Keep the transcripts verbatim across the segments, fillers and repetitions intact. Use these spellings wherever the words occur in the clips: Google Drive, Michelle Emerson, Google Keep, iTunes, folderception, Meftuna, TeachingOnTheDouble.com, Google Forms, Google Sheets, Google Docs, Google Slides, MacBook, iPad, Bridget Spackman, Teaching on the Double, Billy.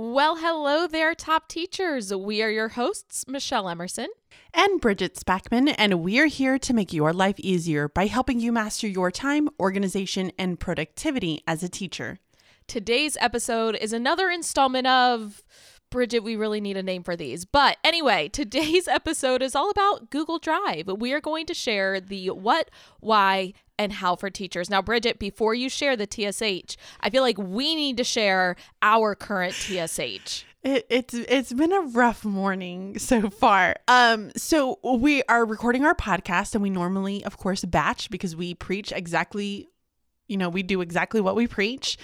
Well, hello there, top teachers. We are your hosts, Michelle Emerson and Bridget Spackman, and we're here to make your life easier by helping you master your time, organization, and productivity as a teacher. Today's episode is another installment of... Bridget, we really need a name for these. But anyway, today's episode is all about Google Drive. We are going to share the what, why, and how for teachers. Now, Bridget, before you share the T S H, I feel like we need to share our current T S H. It, it's it's been a rough morning so far. Um, so we are recording our podcast, and we normally, of course, batch because we preach exactly, you know, we do exactly what we preach.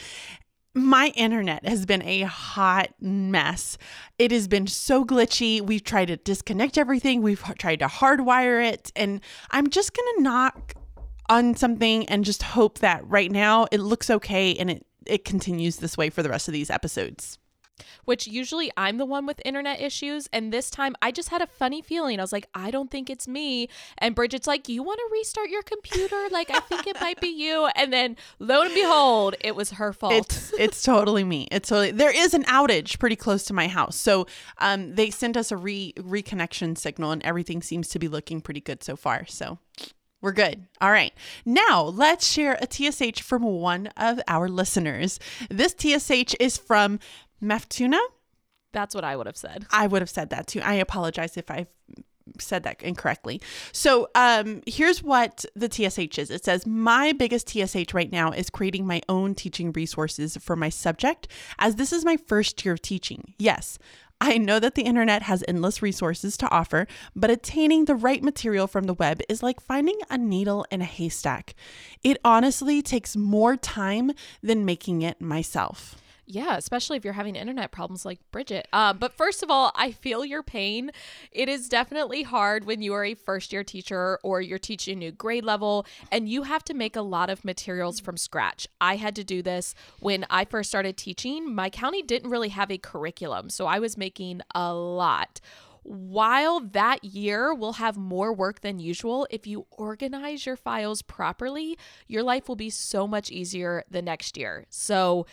My internet has been a hot mess. It has been so glitchy. We've tried to disconnect everything. We've tried to hardwire it. And I'm just going to knock on something and just hope that right now it looks okay and it, it continues this way for the rest of these episodes. Which usually I'm the one with internet issues. And this time I just had a funny feeling. I was like, I don't think it's me. And Bridget's like, you want to restart your computer? Like, I think it might be you. And then lo and behold, it was her fault. It's, it's totally me. It's totally, there is an outage pretty close to my house. So um, they sent us a re reconnection signal and everything seems to be looking pretty good so far. So we're good. All right. Now let's share a T S H from one of our listeners. This T S H is from Meftuna? That's what I would have said. I would have said that too. I apologize if I've said that incorrectly. So um, here's what the T S H is. It says, my biggest T S H right now is creating my own teaching resources for my subject, as this is my first year of teaching. Yes, I know that the internet has endless resources to offer, but attaining the right material from the web is like finding a needle in a haystack. It honestly takes more time than making it myself. Yeah, especially if you're having internet problems like Bridget. Um, but first of all, I feel your pain. It is definitely hard when you are a first-year teacher or you're teaching a new grade level and you have to make a lot of materials from scratch. I had to do this when I first started teaching. My county didn't really have a curriculum, so I was making a lot. While that year will have more work than usual, if you organize your files properly, your life will be so much easier the next year. So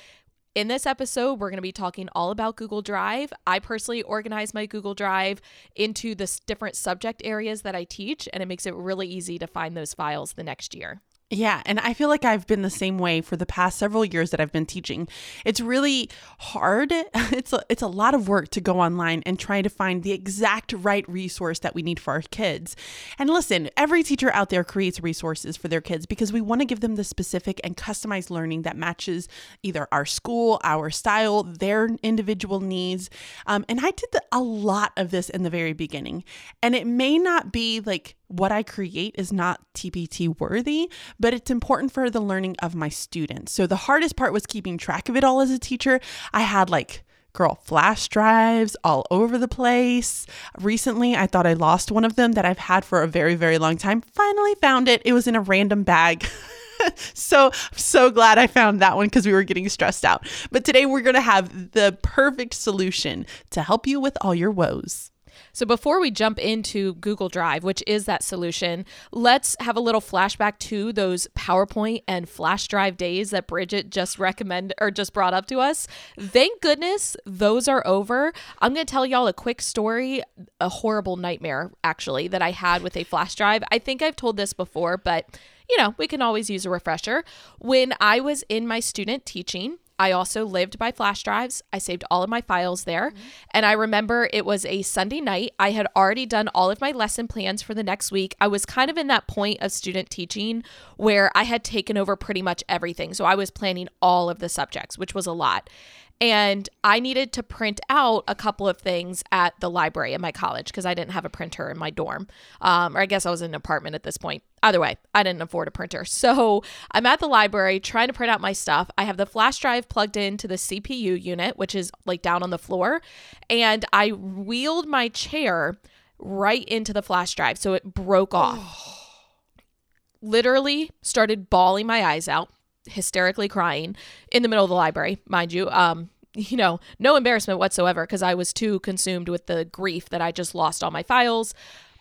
in this episode, we're going to be talking all about Google Drive. I personally organize my Google Drive into the different subject areas that I teach, and it makes it really easy to find those files the next year. Yeah, and I feel like I've been the same way for the past several years that I've been teaching. It's really hard. It's a, it's a lot of work to go online and try to find the exact right resource that we need for our kids. And listen, every teacher out there creates resources for their kids because we want to give them the specific and customized learning that matches either our school, our style, their individual needs. Um, and I did the, a lot of this in the very beginning. And it may not be like, what I create is not T B T worthy, but it's important for the learning of my students. So the hardest part was keeping track of it all as a teacher. I had like, girl, flash drives all over the place. Recently, I thought I lost one of them that I've had for a very, very long time. Finally found it. It was in a random bag. So I'm so glad I found that one because we were getting stressed out. But today we're going to have the perfect solution to help you with all your woes. So before we jump into Google Drive, which is that solution, let's have a little flashback to those PowerPoint and flash drive days that Bridget just recommended or just brought up to us. Thank goodness those are over. I'm going to tell y'all a quick story, a horrible nightmare, actually, that I had with a flash drive. I think I've told this before, but, you know, we can always use a refresher. When I was in my student teaching, I also lived by flash drives. I saved all of my files there. Mm-hmm. And I remember it was a Sunday night. I had already done all of my lesson plans for the next week. I was kind of in that point of student teaching where I had taken over pretty much everything. So I was planning all of the subjects, which was a lot. And I needed to print out a couple of things at the library at my college because I didn't have a printer in my dorm. Um, or I guess I was in an apartment at this point. Either way, I didn't afford a printer. So I'm at the library trying to print out my stuff. I have the flash drive plugged into the C P U unit, which is like down on the floor. And I wheeled my chair right into the flash drive. So it broke off. Oh. Literally started bawling my eyes out, hysterically crying in the middle of the library, mind you. Um, you know, no embarrassment whatsoever because I was too consumed with the grief that I just lost all my files.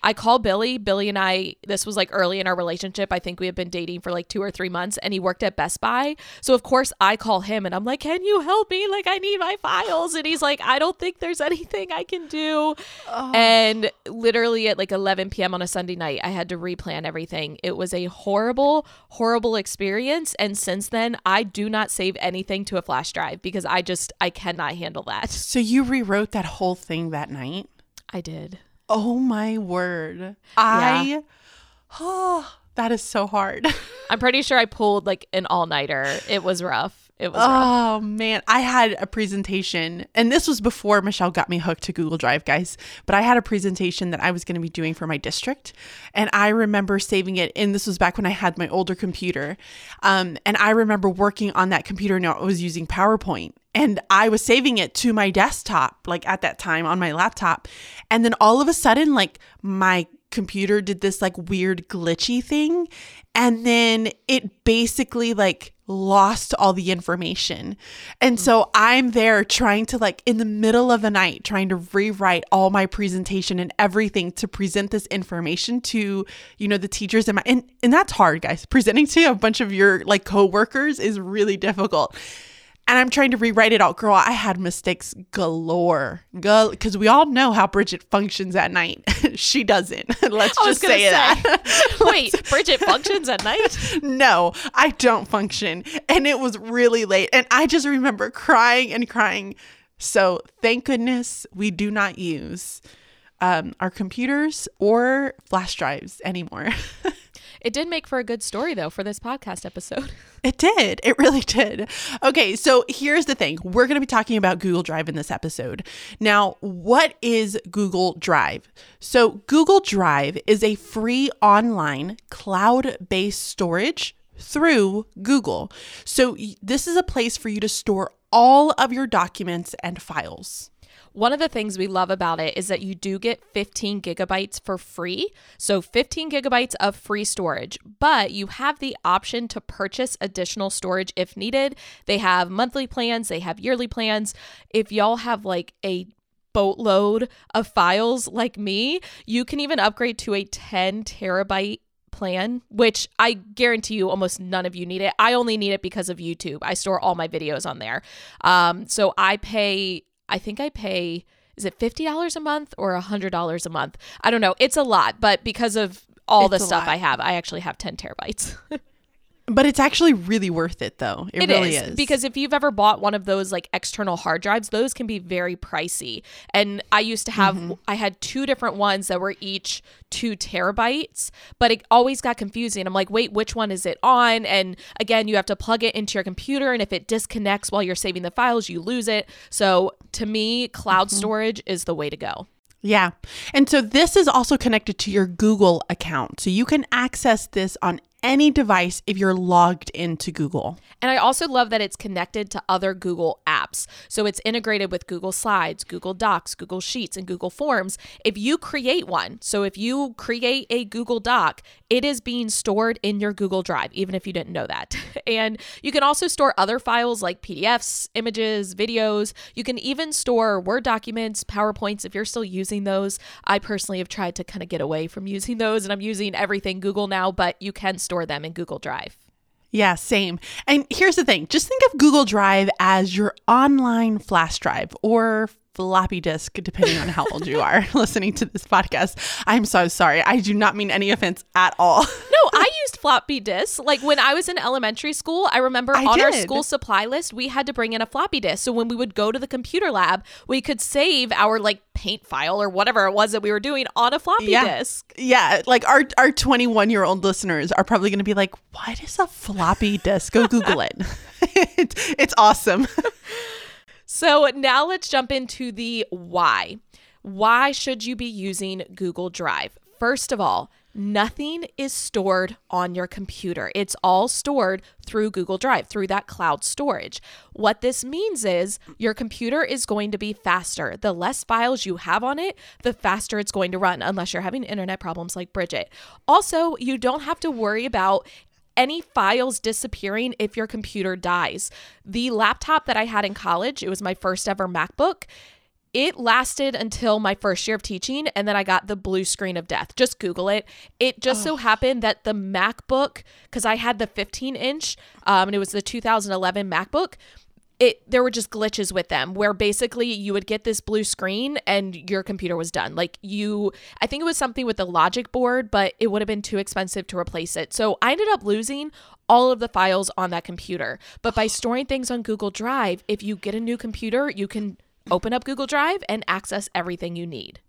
I call Billy. Billy and I, this was like early in our relationship. I think we had been dating for like two or three months and he worked at Best Buy. So of course I call him and I'm like, can you help me? Like I need my files. And he's like, I don't think there's anything I can do. Oh. And literally at like eleven p.m. on a Sunday night, I had to replan everything. It was a horrible, horrible experience. And since then I do not save anything to a flash drive because I just, I cannot handle that. So you rewrote that whole thing that night? I did. Oh my word. I, yeah. Oh, that is so hard. I'm pretty sure I pulled like an all-nighter. It was rough. It was oh, rough. Man. I had a presentation, and this was before Michelle got me hooked to Google Drive, guys, but I had a presentation that I was going to be doing for my district, and I remember saving it, and this was back when I had my older computer, um, and I remember working on that computer, and I was using PowerPoint. And I was saving it to my desktop, like at that time on my laptop. And then all of a sudden, like my computer did this like weird glitchy thing. And then it basically like lost all the information. And so I'm there trying to like in the middle of the night, trying to rewrite all my presentation and everything to present this information to, you know, the teachers. And, my, and, and that's hard, guys. Presenting to a bunch of your like coworkers is really difficult. And I'm trying to rewrite it all. Girl, I had mistakes galore. Gal- Because we all know how Bridget functions at night. She doesn't. Let's I just say, say that. Wait, Bridget functions at night? No, I don't function. And it was really late. And I just remember crying and crying. So thank goodness we do not use um, our computers or flash drives anymore. It did make for a good story, though, for this podcast episode. It did. It really did. Okay, so here's the thing. We're going to be talking about Google Drive in this episode. Now, what is Google Drive? So Google Drive is a free online cloud-based storage through Google. So this is a place for you to store all of your documents and files. One of the things we love about it is that you do get fifteen gigabytes for free. So fifteen gigabytes of free storage, but you have the option to purchase additional storage if needed. They have monthly plans. They have yearly plans. If y'all have like a boatload of files like me, you can even upgrade to a ten terabyte plan, which I guarantee you almost none of you need it. I only need it because of YouTube. I store all my videos on there. Um, so I pay... I think I pay, is it fifty dollars a month or one hundred dollars a month? I don't know. It's a lot, but because of all it's the stuff lot. I have, I actually have ten terabytes. But it's actually really worth it, though. It, it really is. is. Because if you've ever bought one of those like external hard drives, those can be very pricey. And I used to have, mm-hmm. I had two different ones that were each two terabytes, but it always got confusing. I'm like, wait, which one is it on? And again, you have to plug it into your computer. And if it disconnects while you're saving the files, you lose it. So to me, cloud mm-hmm. storage is the way to go. Yeah. And so this is also connected to your Google account. So you can access this on any device if you're logged into Google. And I also love that it's connected to other Google apps. So it's integrated with Google Slides, Google Docs, Google Sheets, and Google Forms. If you create one, so if you create a Google Doc, it is being stored in your Google Drive, even if you didn't know that. And you can also store other files like P D Fs, images, videos. You can even store Word documents, PowerPoints, if you're still using those. I personally have tried to kind of get away from using those, and I'm using everything Google now, but you can store store them in Google Drive. Yeah, same. And here's the thing. Just think of Google Drive as your online flash drive or floppy disk, depending on how old you are listening to this podcast. I'm so sorry. I do not mean any offense at all. No, I used floppy disks. Like when I was in elementary school, I remember I on did. our school supply list, we had to bring in a floppy disk. So when we would go to the computer lab, we could save our like paint file or whatever it was that we were doing on a floppy yeah. disk. Yeah. Like our our twenty-one year old listeners are probably going to be like, what is a floppy disk? Go Google it. it's, it's awesome. So now let's jump into the why. Why should you be using Google Drive? First of all, nothing is stored on your computer. It's all stored through Google Drive, through that cloud storage. What this means is your computer is going to be faster. The less files you have on it, the faster it's going to run, unless you're having internet problems like Bridget. Also, you don't have to worry about any files disappearing if your computer dies. The laptop that I had in college, it was my first ever MacBook. It lasted until my first year of teaching, and then I got the blue screen of death. Just Google it. It just oh. so happened that the MacBook, because I had the fifteen inch, um, and it was the two thousand eleven MacBook, It there were just glitches with them where basically you would get this blue screen and your computer was done. Like you, I think it was something with the logic board, but it would have been too expensive to replace it. So I ended up losing all of the files on that computer. But by storing things on Google Drive, if you get a new computer, you can open up Google Drive and access everything you need.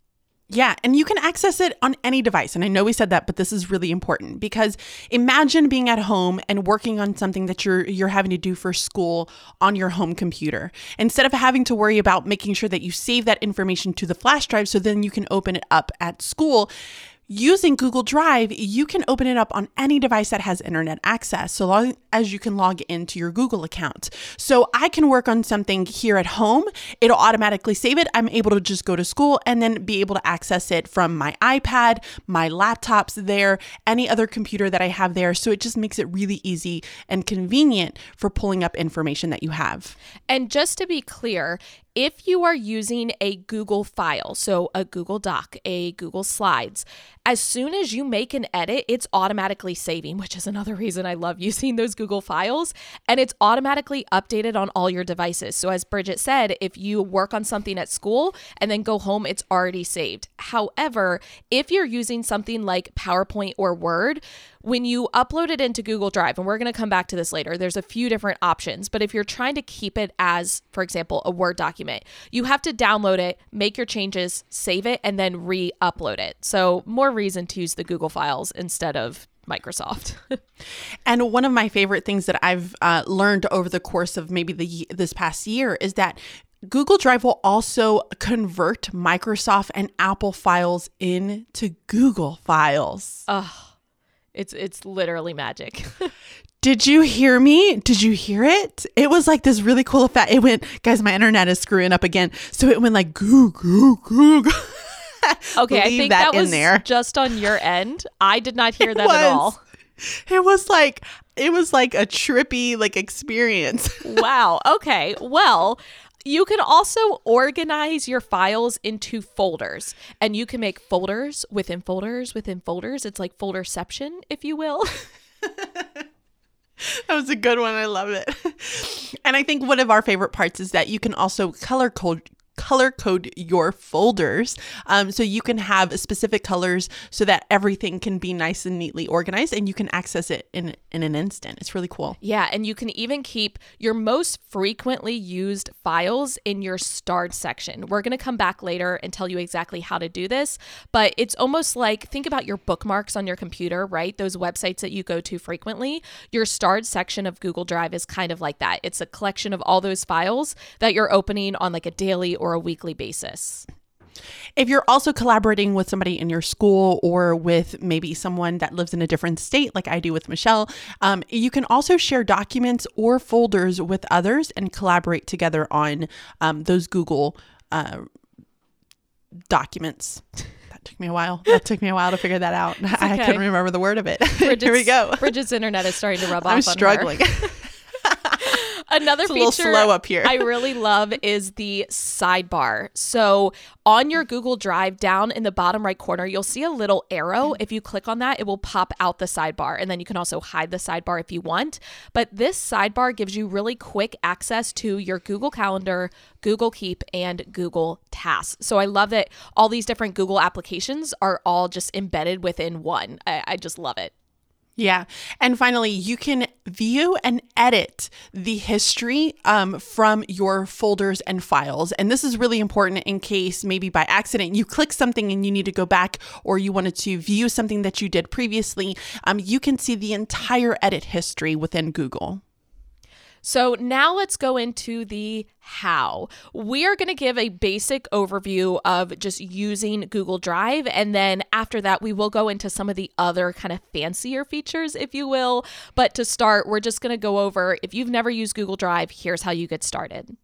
Yeah, and you can access it on any device. And I know we said that, but this is really important because imagine being at home and working on something that you're you're having to do for school on your home computer. Instead of having to worry about making sure that you save that information to the flash drive so then you can open it up at school, using Google Drive, you can open it up on any device that has internet access, so long as you can log into your Google account. So I can work on something here at home. It'll automatically save it. I'm able to just go to school and then be able to access it from my iPad, my laptops there, any other computer that I have there. So it just makes it really easy and convenient for pulling up information that you have. And just to be clear, if you are using a Google file, so a Google Doc, a Google Slides, as soon as you make an edit, it's automatically saving, which is another reason I love using those Google files. And it's automatically updated on all your devices. So as Bridget said, if you work on something at school and then go home, it's already saved. However, if you're using something like PowerPoint or Word, when you upload it into Google Drive, and we're going to come back to this later, there's a few different options. But if you're trying to keep it as, for example, a Word document, you have to download it, make your changes, save it, and then re-upload it. So more reason to use the Google files instead of Microsoft. And one of my favorite things that I've uh, learned over the course of maybe the this past year is that Google Drive will also convert Microsoft and Apple files into Google files. Oh, it's it's literally magic. Did you hear me? Did you hear it? It was like this really cool effect. It went, guys, my internet is screwing up again. So it went like goo, goo, goo. goo. Okay, I think that, that was there. Just on your end. I did not hear it that was, at all. It was like, it was like a trippy like experience. Wow. Okay. Well, you can also organize your files into folders, and you can make folders within folders within folders. It's like folderception, if you will. That was a good one. I love it. And I think one of our favorite parts is that you can also color code color code your folders. Um, so you can have specific colors so that everything can be nice and neatly organized, and you can access it in, in an instant. It's really cool. Yeah. And you can even keep your most frequently used files in your starred section. We're going to come back later and tell you exactly how to do this, but it's almost like, think about your bookmarks on your computer, right? Those websites that you go to frequently, your starred section of Google Drive is kind of like that. It's a collection of all those files that you're opening on like a daily or a weekly basis. If you're also collaborating with somebody in your school or with maybe someone that lives in a different state, like I do with Michelle, um, you can also share documents or folders with others and collaborate together on um, those Google uh, documents. That took me a while. That took me a while to figure that out. Okay. I couldn't remember the word of it. Here we go. Bridget's internet is starting to rub I'm off on struggling. her. I'm struggling. Another it's a feature little slow up here. I really love is the sidebar. So on your Google Drive, down in the bottom right corner, you'll see a little arrow. If you click on that, it will pop out the sidebar. And then you can also hide the sidebar if you want. But this sidebar gives you really quick access to your Google Calendar, Google Keep, and Google Tasks. So I love that all these different Google applications are all just embedded within one. I, I just love it. Yeah. And finally, you can view and edit the history um, from your folders and files. And this is really important in case maybe by accident you click something and you need to go back, or you wanted to view something that you did previously. Um, you can see the entire edit history within Google. So now let's go into the how. We are going to give a basic overview of just using Google Drive. And then after that, we will go into some of the other kind of fancier features, if you will. But to start, we're just going to go over, if you've never used Google Drive, here's how you get started.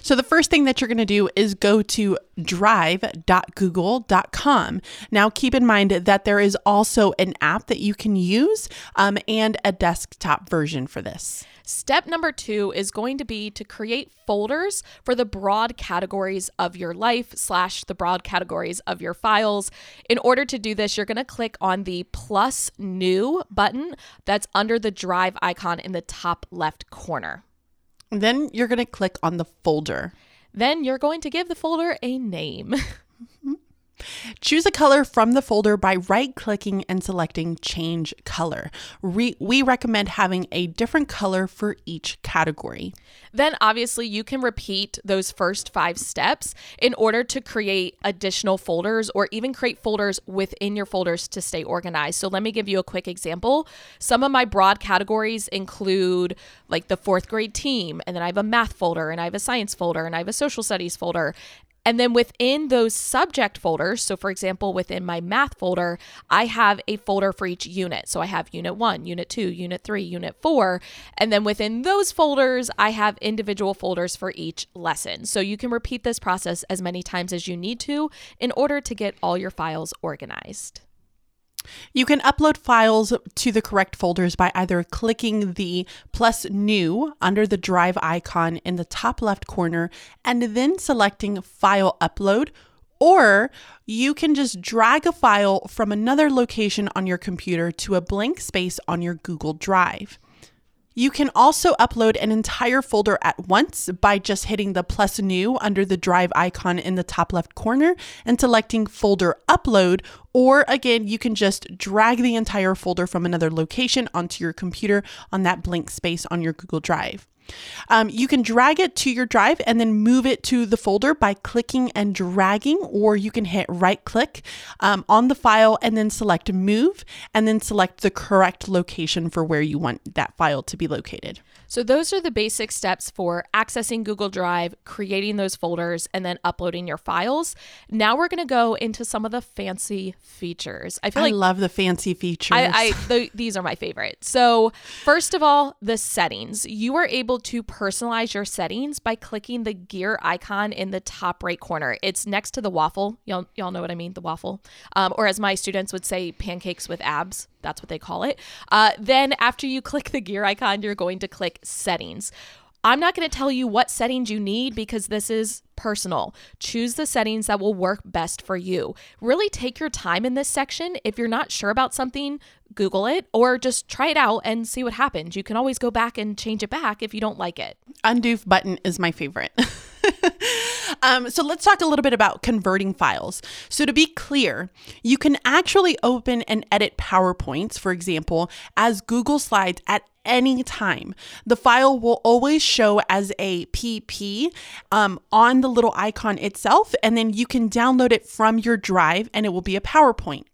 So the first thing that you're going to do is go to drive dot google dot com. Now, keep in mind that there is also an app that you can use um, and a desktop version for this. Step number two is going to be to create folders for the broad categories of your life slash the broad categories of your files. In order to do this, you're going to click on the plus new button that's under the Drive icon in the top left corner. And then you're going to click on the folder. Then you're going to give the folder a name. Choose a color from the folder by right-clicking and selecting Change Color. Re- we recommend having a different color for each category. Then obviously you can repeat those first five steps in order to create additional folders or even create folders within your folders to stay organized. So let me give you a quick example. Some of my broad categories include like the fourth grade team, and then I have a math folder, and I have a science folder, and I have a social studies folder. And then within those subject folders, so for example, within my math folder, I have a folder for each unit. So I have unit one, unit two, unit three, unit four. And then within those folders, I have individual folders for each lesson. So you can repeat this process as many times as you need to in order to get all your files organized. You can upload files to the correct folders by either clicking the plus new under the Drive icon in the top left corner and then selecting File Upload, or you can just drag a file from another location on your computer to a blank space on your Google Drive. You can also upload an entire folder at once by just hitting the plus new under the Drive icon in the top left corner and selecting Folder Upload, or again, you can just drag the entire folder from another location onto your computer on that blank space on your Google Drive. Um, you can drag it to your drive and then move it to the folder by clicking and dragging, or you can hit right click um, on the file and then select move and then select the correct location for where you want that file to be located. So those are the basic steps for accessing Google Drive, creating those folders, and then uploading your files. Now we're going to go into some of the fancy features. I feel I like I love the fancy features. I, I the, these are my favorite. So first of all, the settings. You are able to personalize your settings by clicking the gear icon in the top right corner. It's next to the waffle. Y'all, y'all know what I mean, the waffle. Um, or as my students would say, pancakes with abs. That's what they call it. Uh, then after you click the gear icon, you're going to click Settings. I'm not going to tell you what settings you need because this is personal. Choose the settings that will work best for you. Really take your time in this section. If you're not sure about something, Google it or just try it out and see what happens. You can always go back and change it back if you don't like it. Undo button is my favorite. um, so let's talk a little bit about converting files. So to be clear, you can actually open and edit PowerPoints, for example, as Google Slides at any time. The file will always show as a P P um, on the little icon itself, and then you can download it from your drive and it will be a PowerPoint.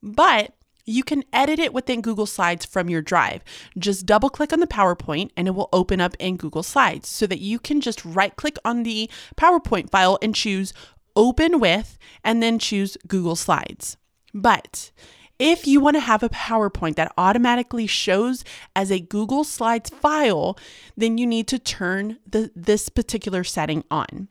But you can edit it within Google Slides from your drive. Just double click on the PowerPoint and it will open up in Google Slides so that you can just right click on the PowerPoint file and choose Open With and then choose Google Slides. But if you want to have a PowerPoint that automatically shows as a Google Slides file, then you need to turn the, this particular setting on.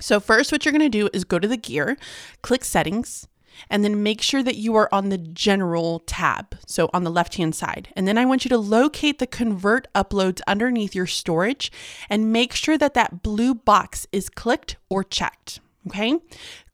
So first, what you're going to do is go to the gear, click Settings, and then make sure that you are on the General tab, so on the left-hand side. And then I want you to locate the Convert Uploads underneath your storage and make sure that that blue box is clicked or checked. Okay,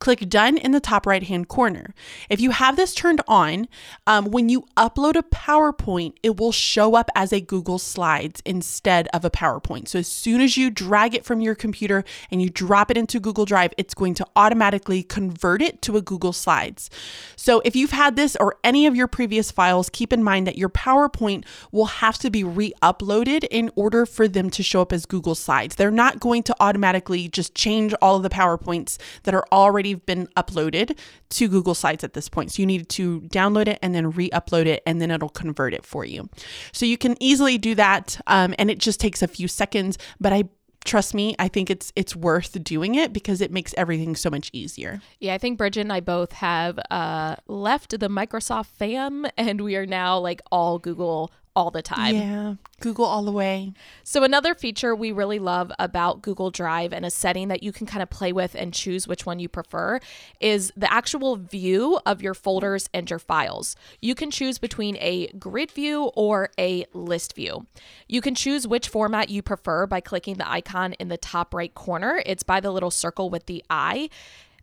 click Done in the top right-hand corner. If you have this turned on, um, when you upload a PowerPoint, it will show up as a Google Slides instead of a PowerPoint. So as soon as you drag it from your computer and you drop it into Google Drive, it's going to automatically convert it to a Google Slides. So if you've had this or any of your previous files, keep in mind that your PowerPoint will have to be re-uploaded in order for them to show up as Google Slides. They're not going to automatically just change all of the PowerPoints that are already been uploaded to Google Slides at this point. So you need to download it and then re-upload it, and then it'll convert it for you. So you can easily do that. Um, and it just takes a few seconds, but I Trust me, I think it's it's worth doing it because it makes everything so much easier. Yeah, I think Bridget and I both have uh, left the Microsoft fam, and we are now like all Google, all the time. Yeah, Google all the way. So another feature we really love about Google Drive, and a setting that you can kind of play with and choose which one you prefer, is the actual view of your folders and your files. You can choose between a grid view or a list view. You can choose which format you prefer by clicking the icon in the top right corner. It's by the little circle with the eye.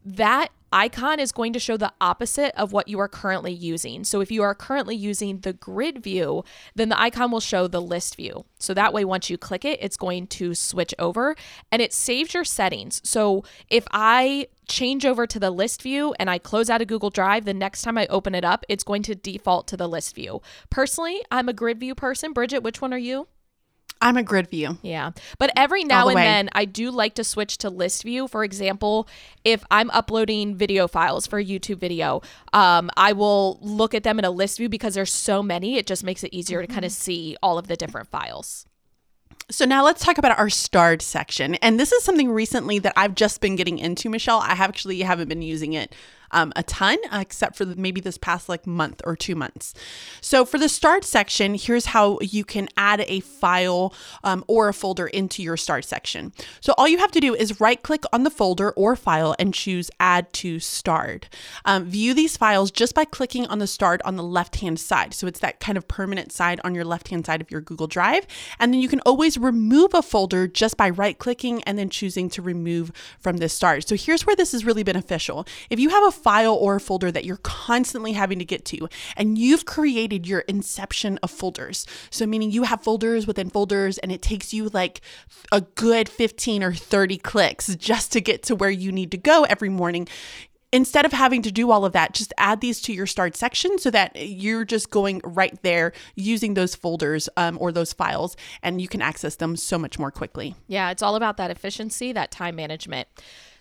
That icon is going to show the opposite of what you are currently using. So if you are currently using the grid view, then the icon will show the list view. So that way, once you click it, it's going to switch over, and it saves your settings. So if I change over to the list view and I close out of Google Drive, the next time I open it up, it's going to default to the list view. Personally, I'm a grid view person. Bridget, which one are you? I'm a grid view. Yeah. But every now and then I do like to switch to list view. For example, if I'm uploading video files for a YouTube video, um, I will look at them in a list view because there's so many. It just makes it easier mm-hmm. to kind of see all of the different files. So now let's talk about our starred section. And this is something recently that I've just been getting into, Michelle. I actually haven't been using it um, a ton, except for maybe this past like month or two months. So for the starred section, here's how you can add a file um, or a folder into your starred section. So all you have to do is right click on the folder or file and choose Add to Starred. Um, view these files just by clicking on the starred on the left-hand side. So it's that kind of permanent side on your left-hand side of your Google Drive. And then you can always remove a folder just by right clicking and then choosing to remove from this start. So here's where this is really beneficial. If you have a file or a folder that you're constantly having to get to, and you've created your inception of folders, so meaning you have folders within folders and it takes you like a good fifteen or thirty clicks just to get to where you need to go every morning. Instead of having to do all of that, just add these to your start section so that you're just going right there using those folders um, or those files, and you can access them so much more quickly. Yeah, it's all about that efficiency, that time management.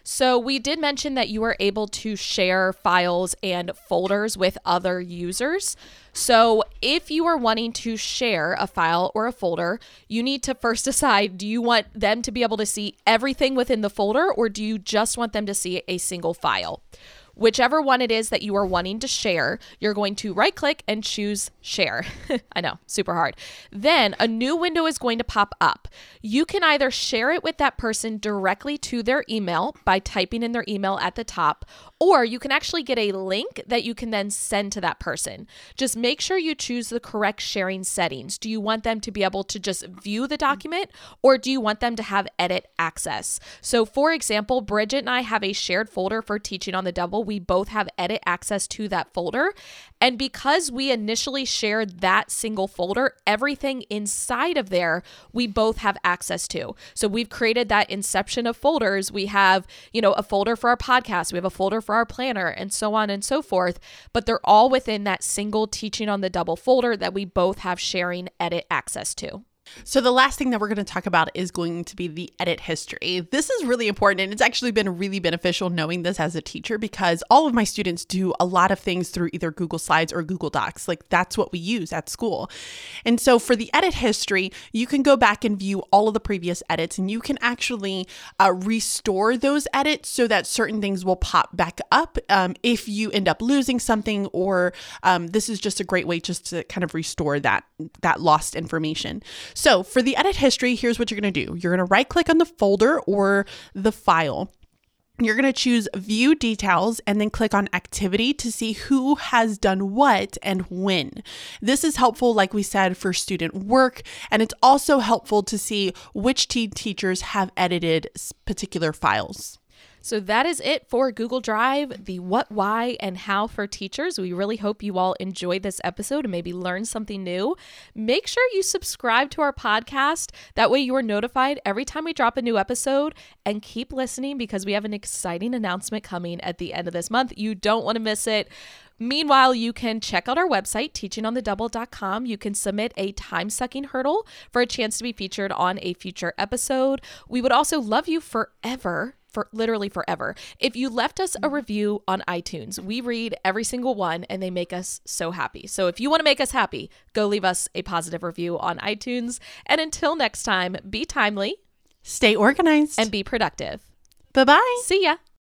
So we did mention that you are able to share files and folders with other users. So if you are wanting to share a file or a folder, you need to first decide, do you want them to be able to see everything within the folder, or do you just want them to see a single file? Whichever one it is that you are wanting to share, you're going to right click and choose share. I know, super hard. Then a new window is going to pop up. You can either share it with that person directly to their email by typing in their email at the top, or you can actually get a link that you can then send to that person. Just make sure you choose the correct sharing settings. Do you want them to be able to just view the document, or do you want them to have edit access? So for example, Bridget and I have a shared folder for Teaching on the Double. We both have edit access to that folder. And because we initially shared that single folder, everything inside of there, we both have access to. So we've created that inception of folders. We have, you know, a folder for our podcast. We have a folder for our planner, and so on and so forth. But they're all within that single Teaching on the Double folder that we both have sharing edit access to. So the last thing that we're going to talk about is going to be the edit history. This is really important, and it's actually been really beneficial knowing this as a teacher, because all of my students do a lot of things through either Google Slides or Google Docs. Like, that's what we use at school. And so for the edit history, you can go back and view all of the previous edits, and you can actually uh, restore those edits so that certain things will pop back up um, if you end up losing something, or um, this is just a great way just to kind of restore that, that lost information. So for the edit history, here's what you're going to do. You're going to right click on the folder or the file. You're going to choose View Details and then click on Activity to see who has done what and when. This is helpful, like we said, for student work, and it's also helpful to see which te- teachers have edited particular files. So that is it for Google Drive, the what, why, and how for teachers. We really hope you all enjoyed this episode and maybe learned something new. Make sure you subscribe to our podcast. That way you are notified every time we drop a new episode, and keep listening because we have an exciting announcement coming at the end of this month. You don't want to miss it. Meanwhile, you can check out our website, teaching on the double dot com. You can submit a time-sucking hurdle for a chance to be featured on a future episode. We would also love you forever. For literally forever. If you left us a review on iTunes, we read every single one and they make us so happy. So if you want to make us happy, go leave us a positive review on iTunes. And until next time, be timely, stay organized, and be productive. Bye-bye. See ya.